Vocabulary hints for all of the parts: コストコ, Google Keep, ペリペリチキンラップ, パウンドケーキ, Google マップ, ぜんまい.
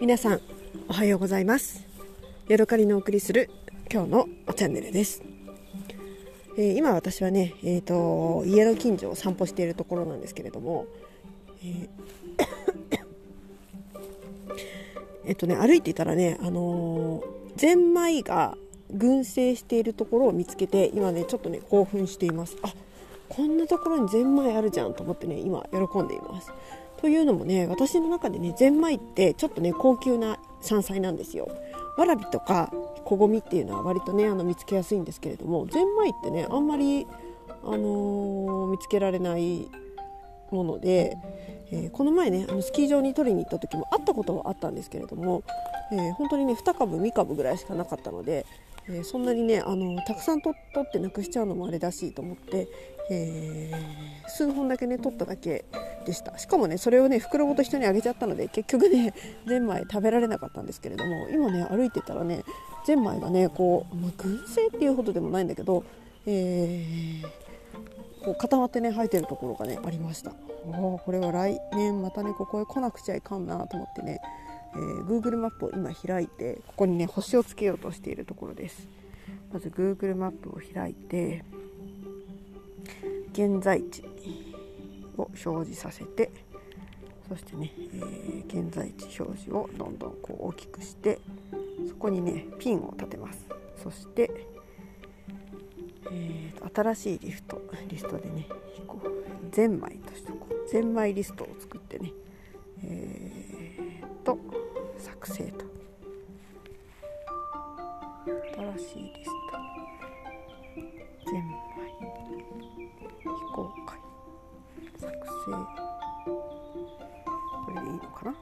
皆さんおはようございます。ヤドカリのお送りする今日のチャンネルです。今私はね、家の近所を散歩しているところなんですけれども、歩いていたらね、ゼンマイが群生しているところを見つけて、今ねちょっとね興奮しています。あ、こんなところにゼンマイあるじゃんと思ってね、今喜んでいます。というのもね、私の中でね、ゼンマイってちょっとね高級な山菜なんですよ。わらびとかこごみっていうのは割とね見つけやすいんですけれども、ゼンマイってねあんまり、見つけられないもので、この前ねスキー場に取りに行った時もあったことはあったんですけれども、本当にね2株2株ぐらいしかなかったので、そんなにねたくさん取ってなくしちゃうのもあれだしと思って、数本だけね取っただけでした。しかもねそれをね袋ごと人にあげちゃったので、結局ねゼンマイ食べられなかったんですけれども、今ね歩いてたらねゼンマイがねこう、群生っていうほどでもないんだけど、こう固まってね生えてるところがねありました。これは来年またねここへ来なくちゃいかんなと思ってね、Google マップを今開いて、ここにね星をつけようとしているところです。まず Google マップを開いて現在地を表示させて、そしてね、現在地表示をどんどんこう大きくして、そこにねピンを立てます。そして、新しいリストでねこうゼンマイとしてこうゼンマイリストを作ってね、作成と新しいリストゼンマイ非公開作成、これでいいのかな、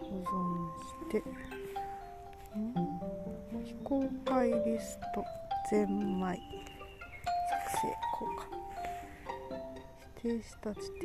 保存して非公開リストゼンマイ作成公開指定した地点、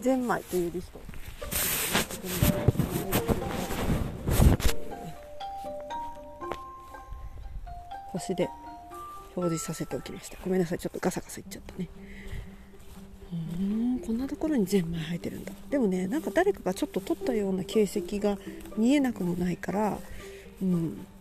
ゼンマイというリスト。星で表示させておきました。ごめんなさい、ちょっとガサガサいっちゃったね。こんなところにゼンマイ生えてるんだ。でもね、なんか誰かがちょっと取ったような形跡が見えなくもないから、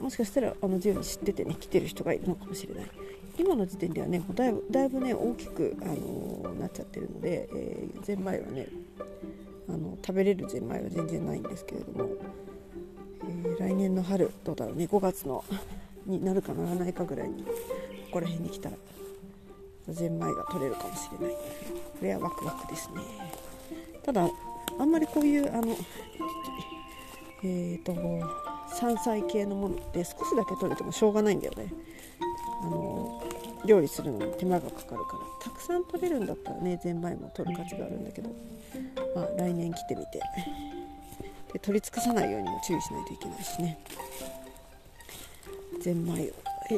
もしかしたら自由に知っててね来てる人がいるのかもしれない。今の時点ではねもうだいぶね大きく、なっちゃってるので、ゼンマイはね食べれるゼンマイは全然ないんですけれども、来年の春どうだろうね、5月のになるかならないかぐらいにここら辺に来たらゼンマイが取れるかもしれない。これはワクワクですね。ただあんまりこういう山菜系のものって少しだけ取れてもしょうがないんだよね。料理するのに手間がかかるから、たくさん取れるんだったらねゼンマイも取る価値があるんだけど、来年来てみてで取り尽くさないようにも注意しないといけないしね。ゼンマイを、来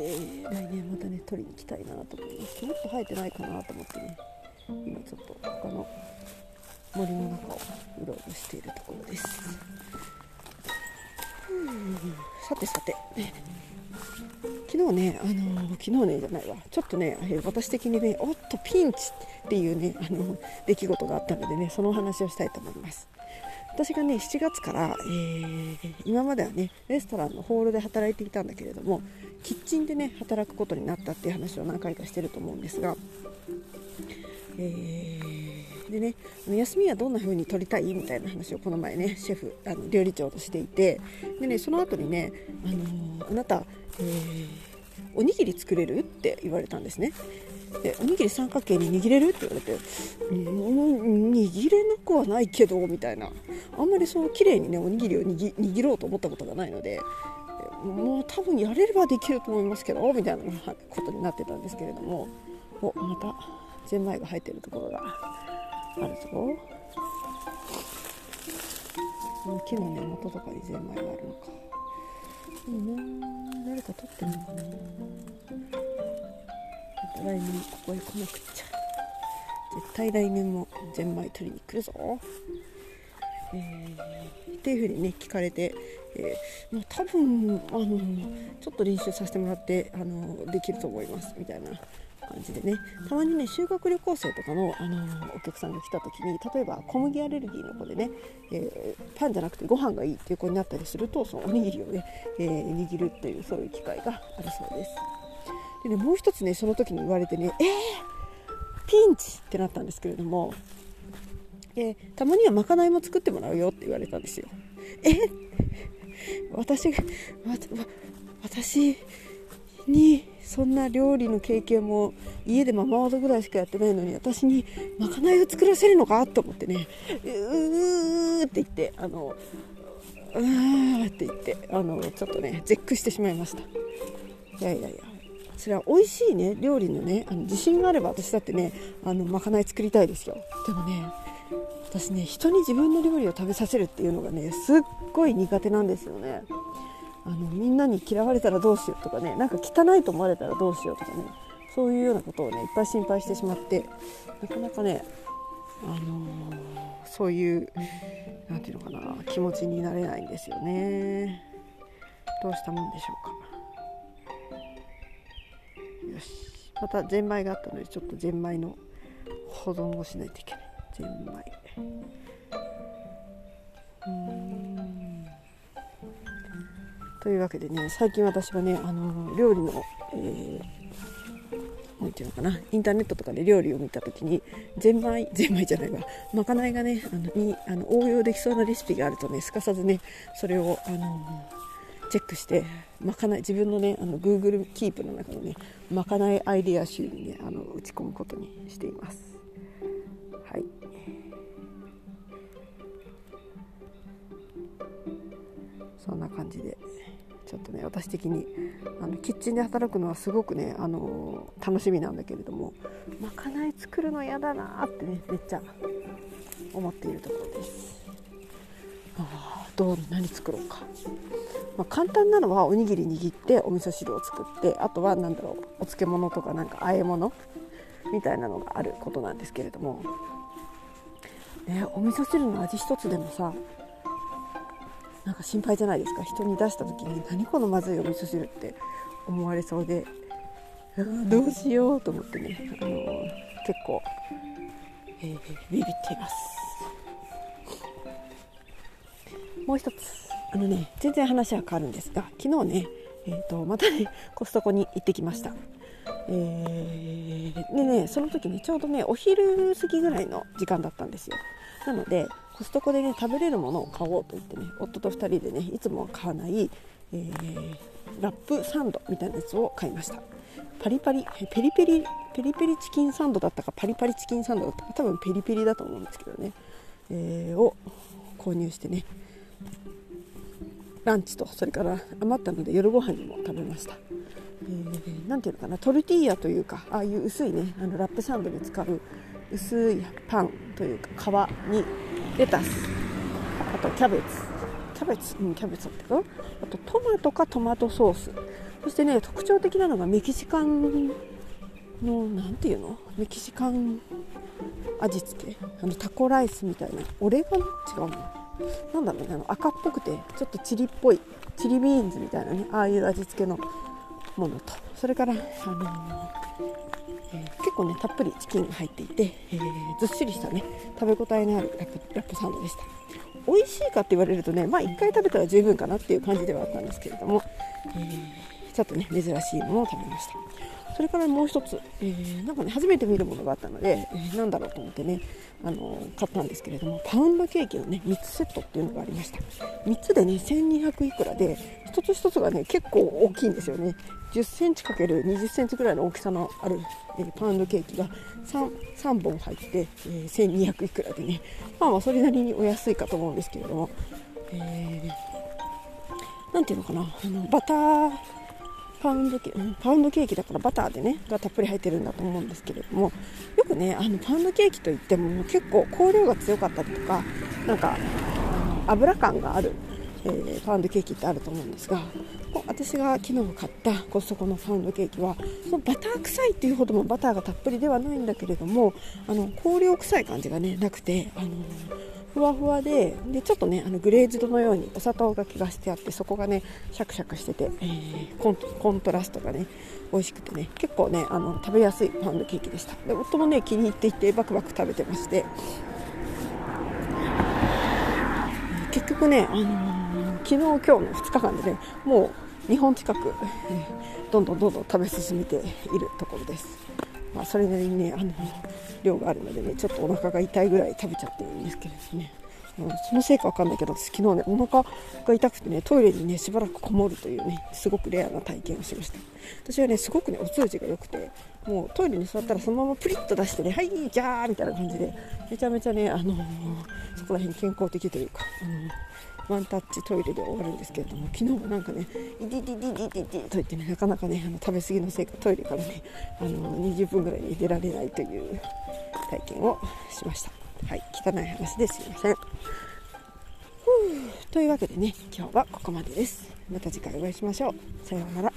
年またね取りに行きたいなと思います。もっと生えてないかなと思ってね、今ちょっと他の森の中をうろうろしているところです。さてさて、ちょっとね私的にねおっとピンチっていうね出来事があったのでね、そのお話をしたいと思います。私がね7月から、今まではねレストランのホールで働いていたんだけれども、キッチンでね働くことになったっていう話を何回かしてると思うんですが、でね、休みはどんな風に取りたいみたいな話をこの前ねシェフ料理長としていて、でねその後にね、あなた、おにぎり作れるって言われたんですね。でおにぎり三角形に握れるって言われて、握れなくはないけどみたいな、あんまりそう綺麗にねおにぎりを握ろうと思ったことがないので、もう多分やれればできると思いますけどみたいなことになってたんですけれども、またゼンマイが生えてるところがあるぞ。木の根元とかにゼンマイがあるのか。誰か取ってるのかな。来年ここへ来なくっちゃ。絶対来年もゼンマイ取りに来るぞ。っていうふうにね聞かれて、多分ちょっと練習させてもらってできると思いますみたいな感じでね、たまにね修学旅行生とかの、お客さんが来た時に、例えば小麦アレルギーの子でね、パンじゃなくてご飯がいいっていう子になったりすると、そのおにぎりをね、握るっていうそういう機会があるそうです。でね、もう一つねその時に言われてね、ピンチってなったんですけれども、たまにはまかないも作ってもらうよって言われたんですよ。私にそんな料理の経験も家でママ技ぐらいしかやってないのに、私にまかないを作らせるのかと思ってね、うーって言ってちょっとね絶句してしまいました。いやそれは美味しいね料理のね自信があれば私だってねまかない作りたいですよ。でもね私ね人に自分の料理を食べさせるっていうのがねすっごい苦手なんですよね。みんなに嫌われたらどうしようとかね、なんか汚いと思われたらどうしようとかね、そういうようなことをねいっぱい心配してしまって、なかなかねそういうなんていうのかな気持ちになれないんですよね。どうしたもんでしょうか。よし、またゼンマイがあったのでちょっとゼンマイの保存をしないといけない。ゼンマイ、というわけでね、最近私はね料理の、なんていうのかな、インターネットとかで料理を見たときにまかないがね応用できそうなレシピがあるとね、すかさずねそれをチェックして、まかない自分のねGoogle Keep の中のねまかないアイデア集にね打ち込むことにしています。はい。そんな感じでちょっとね私的にキッチンで働くのはすごくね楽しみなんだけれども、まかない作るの嫌だなってねめっちゃ思っているところです。何作ろうか、簡単なのはおにぎり握ってお味噌汁を作って、あとはなんだろうお漬物とかなんか和え物みたいなのがあることなんですけれども、お味噌汁の味一つでもさなんか心配じゃないですか。人に出した時に何このまずいお味噌汁って思われそうで、どうしようと思ってね結構、ビビっています。もう一つね全然話は変わるんですが、昨日ね、またねコストコに行ってきました。でねその時にちょうどねお昼過ぎぐらいの時間だったんですよ。なのでコストコでね食べれるものを買おうと言ってね、夫と2人でねいつもは買わない、ラップサンドみたいなやつを買いました。ペリペリチキンサンドだったかパリパリチキンサンドだったか、多分ペリペリだと思うんですけどね、を購入してねランチとそれから余ったので夜ご飯にも食べました。なんていうのかな、トルティーヤというかああいう薄いねラップサンドに使う薄いパンというか皮にレタス、あとキャベツだったかな、あとトマトかトマトソース、そしてね特徴的なのがメキシカン味付けタコライスみたいなオレガノ違うのなんだろうね赤っぽくてちょっとチリっぽいチリビーンズみたいなねああいう味付けのものと、それから、結構ねたっぷりチキンが入っていて、ずっしりしたね食べ応えのあるラップサンドでした。美味しいかって言われるとね1回食べたら十分かなっていう感じではあったんですけれども、ちょっとね珍しいものを食べました。それからもう一つ、初めて見るものがあったので、なんだろうと思ってね買ったんですけれども、パウンドケーキのね3つセットっていうのがありました。3つでね1200いくらで、一つ一つがね結構大きいんですよね。10センチ ×20 センチくらいの大きさのある、パウンドケーキが 3本入って、1200いくらでね、まあそれなりにお安いかと思うんですけれども、なんていうのかなバターパウンドケーキだからバターでねがたっぷり入ってるんだと思うんですけれども、よくねパウンドケーキといっても結構香料が強かったりとかなんか油感がある、パウンドケーキってあると思うんですが、私が昨日買ったコストコのパウンドケーキはそのバター臭いっていうほどもバターがたっぷりではないんだけれども香料臭い感じがねなくてふわふわ でちょっとねグレーズドのようにお砂糖が気がしてあって、そこがねシャクシャクしてて、コントラストがね美味しくてね、結構ね食べやすいパウンドケーキでした。で夫もね気に入っていてバクバク食べてまして、結局ね昨日今日の2日間でねもう2本近く、どんどん食べ進めているところです。まあ、それなりにね量があるのでねちょっとお腹が痛いぐらい食べちゃってるんですけれどね、そのせいかわかんないけど私昨日ねお腹が痛くてねトイレにねしばらくこもるというねすごくレアな体験をしました。私はねすごくねお通じが良くて、もうトイレに座ったらそのままプリッと出してね、はいじゃーみたいな感じでめちゃめちゃねそこら辺健康的というか、ワンタッチトイレで終わるんですけれども、昨日もなんかねイディディディディディディと言ってねなかなかね食べ過ぎのせいかトイレからね20分ぐらいに出られないという体験をしました。はい、汚い話ですいません。というわけでね今日はここまでです。また次回お会いしましょう。さようなら。